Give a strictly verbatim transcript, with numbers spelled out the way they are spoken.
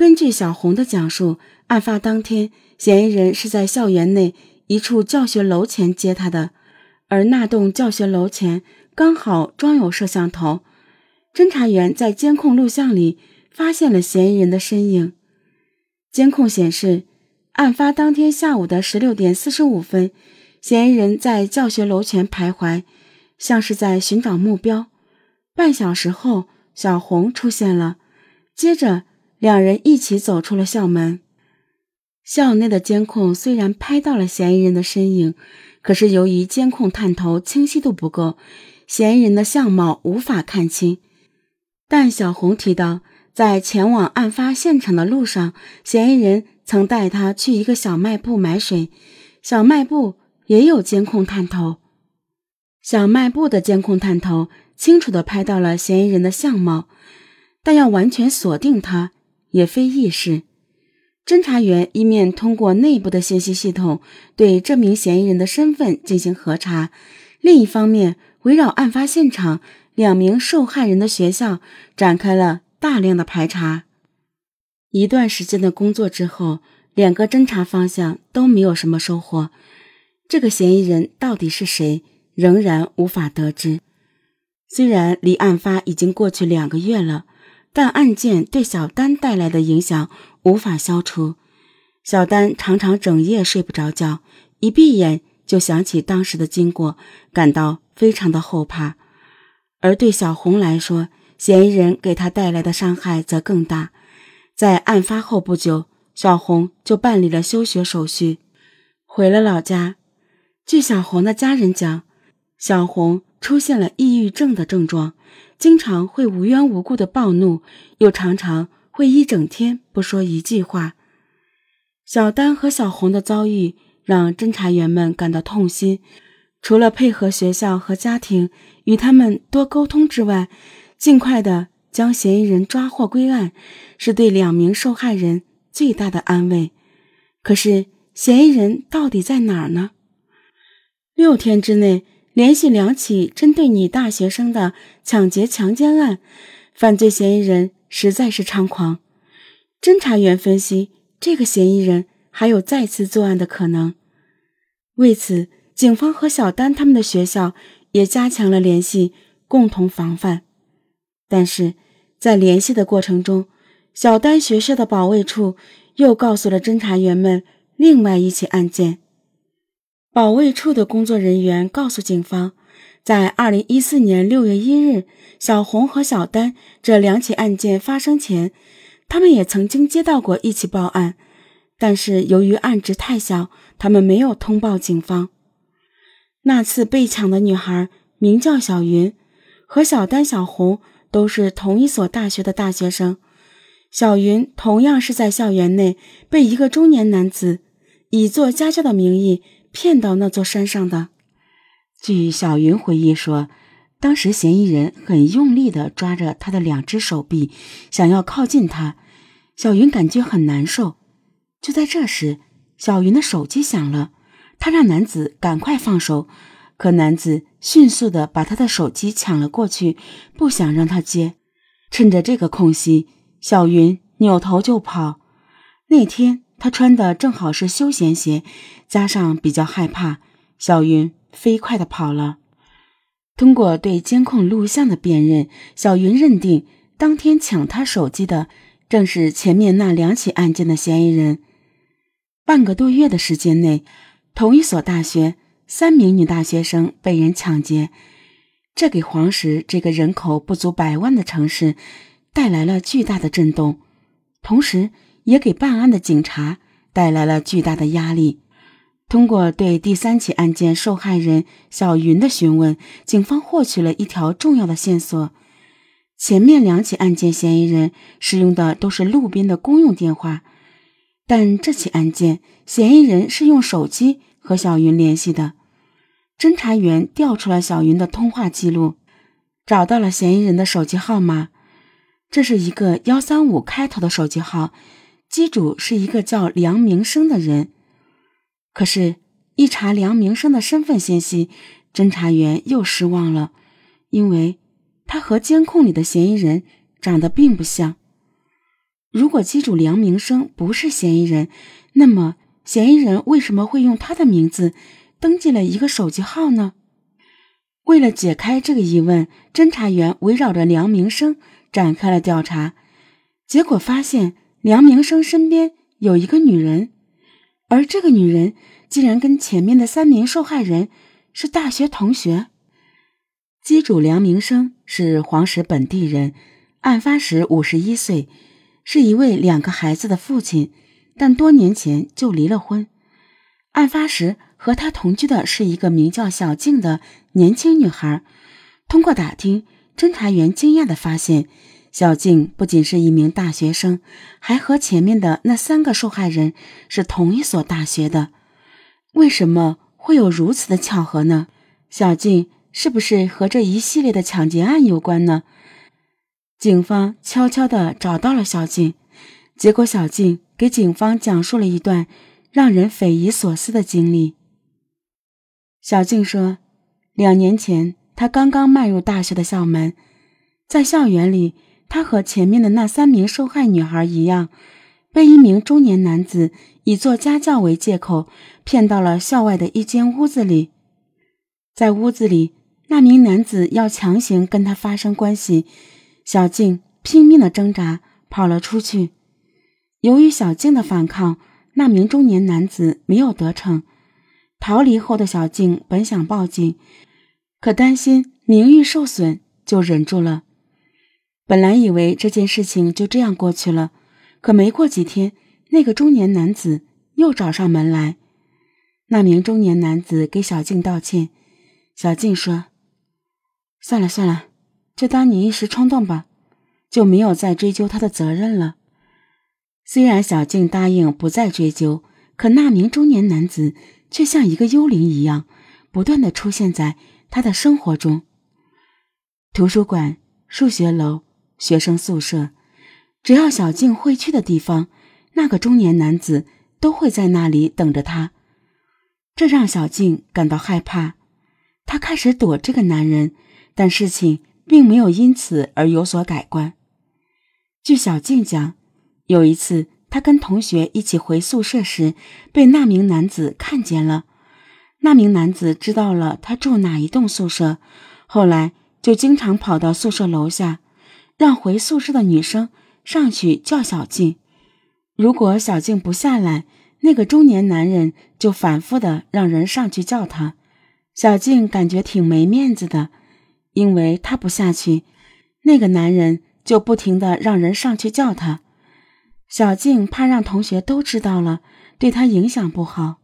根据小红的讲述，案发当天嫌疑人是在校园内一处教学楼前接他的，而那栋教学楼前刚好装有摄像头，侦查员在监控录像里发现了嫌疑人的身影。监控显示，案发当天下午的十六点四十五分，嫌疑人在教学楼前徘徊，像是在寻找目标。半小时后，小红出现了，接着两人一起走出了校门。校内的监控虽然拍到了嫌疑人的身影，可是由于监控探头清晰度不够，嫌疑人的相貌无法看清。但小红提到，在前往案发现场的路上，嫌疑人曾带他去一个小卖部买水，小卖部也有监控探头。小卖部的监控探头清楚地拍到了嫌疑人的相貌，但要完全锁定他也非易事。侦查员一面通过内部的信息系统对这名嫌疑人的身份进行核查，另一方面围绕案发现场两名受害人的学校展开了大量的排查。一段时间的工作之后，两个侦查方向都没有什么收获，这个嫌疑人到底是谁仍然无法得知。虽然离案发已经过去两个月了，但案件对小丹带来的影响无法消除。小丹常常整夜睡不着觉，一闭眼就想起当时的经过，感到非常的后怕。而对小红来说，嫌疑人给他带来的伤害则更大。在案发后不久，小红就办理了休学手续，回了老家。据小红的家人讲，小红出现了抑郁症的症状，经常会无缘无故的暴怒，又常常会一整天不说一句话。小丹和小红的遭遇让侦查员们感到痛心，除了配合学校和家庭与他们多沟通之外，尽快的将嫌疑人抓获归案，是对两名受害人最大的安慰。可是嫌疑人到底在哪儿呢？六天之内，连续两起针对女大学生的抢劫强奸案，犯罪嫌疑人实在是猖狂。侦查员分析，这个嫌疑人还有再次作案的可能。为此，警方和小丹他们的学校也加强了联系，共同防范。但是在联系的过程中，小丹学校的保卫处又告诉了侦查员们另外一起案件。保卫处的工作人员告诉警方，在二零一四年六月一日，小红和小丹这两起案件发生前，他们也曾经接到过一起报案，但是由于案值太小，他们没有通报警方。那次被抢的女孩名叫小云，和小丹、小红都是同一所大学的大学生。小云同样是在校园内被一个中年男子以做家教的名义骗到那座山上的。据小云回忆说，当时嫌疑人很用力地抓着她的两只手臂，想要靠近她，小云感觉很难受。就在这时，小云的手机响了，她让男子赶快放手，可男子迅速地把她的手机抢了过去，不想让她接。趁着这个空隙，小云扭头就跑。那天她穿的正好是休闲鞋，加上比较害怕，小云飞快地跑了。通过对监控录像的辨认，小云认定当天抢她手机的正是前面那两起案件的嫌疑人。半个多月的时间内，同一所大学三名女大学生被人抢劫，这给黄石这个人口不足百万的城市带来了巨大的震动，同时也给办案的警察带来了巨大的压力。通过对第三起案件受害人小云的询问，警方获取了一条重要的线索。前面两起案件嫌疑人使用的都是路边的公用电话，但这起案件嫌疑人是用手机和小云联系的。侦查员调出了小云的通话记录，找到了嫌疑人的手机号码。这是一个一三五开头的手机号，机主是一个叫梁明生的人。可是一查梁明生的身份信息，侦查员又失望了，因为他和监控里的嫌疑人长得并不像。如果机主梁明生不是嫌疑人，那么嫌疑人为什么会用他的名字登记了一个手机号呢？为了解开这个疑问，侦查员围绕着梁明生展开了调查，结果发现梁明生身边有一个女人，而这个女人竟然跟前面的三名受害人是大学同学。机主梁明生是黄石本地人，案发时五十一岁，是一位两个孩子的父亲，但多年前就离了婚。案发时和他同居的是一个名叫小静的年轻女孩。通过打听，侦查员惊讶地发现，小静不仅是一名大学生，还和前面的那三个受害人是同一所大学的。为什么会有如此的巧合呢？小静是不是和这一系列的抢劫案有关呢？警方悄悄地找到了小静，结果小静给警方讲述了一段让人匪夷所思的经历。小静说，两年前她刚刚迈入大学的校门，在校园里，她和前面的那三名受害女孩一样，被一名中年男子以做家教为借口骗到了校外的一间屋子里。在屋子里，那名男子要强行跟她发生关系，小静拼命的挣扎跑了出去。由于小静的反抗，那名中年男子没有得逞。逃离后的小静本想报警，可担心名誉受损，就忍住了。本来以为这件事情就这样过去了，可没过几天，那个中年男子又找上门来。那名中年男子给小静道歉，小静说，算了算了，就当你一时冲动吧，就没有再追究他的责任了。虽然小静答应不再追究，可那名中年男子却像一个幽灵一样，不断地出现在他的生活中。图书馆、数学楼、学生宿舍，只要小静会去的地方，那个中年男子都会在那里等着她。这让小静感到害怕，她开始躲这个男人，但事情并没有因此而有所改观。据小静讲，有一次她跟同学一起回宿舍时，被那名男子看见了。那名男子知道了她住哪一栋宿舍，后来就经常跑到宿舍楼下，让回宿舍的女生上去叫小静。如果小静不下来，那个中年男人就反复的让人上去叫她。小静感觉挺没面子的，因为他不下去，那个男人就不停地让人上去叫他。小静怕让同学都知道了，对他影响不好，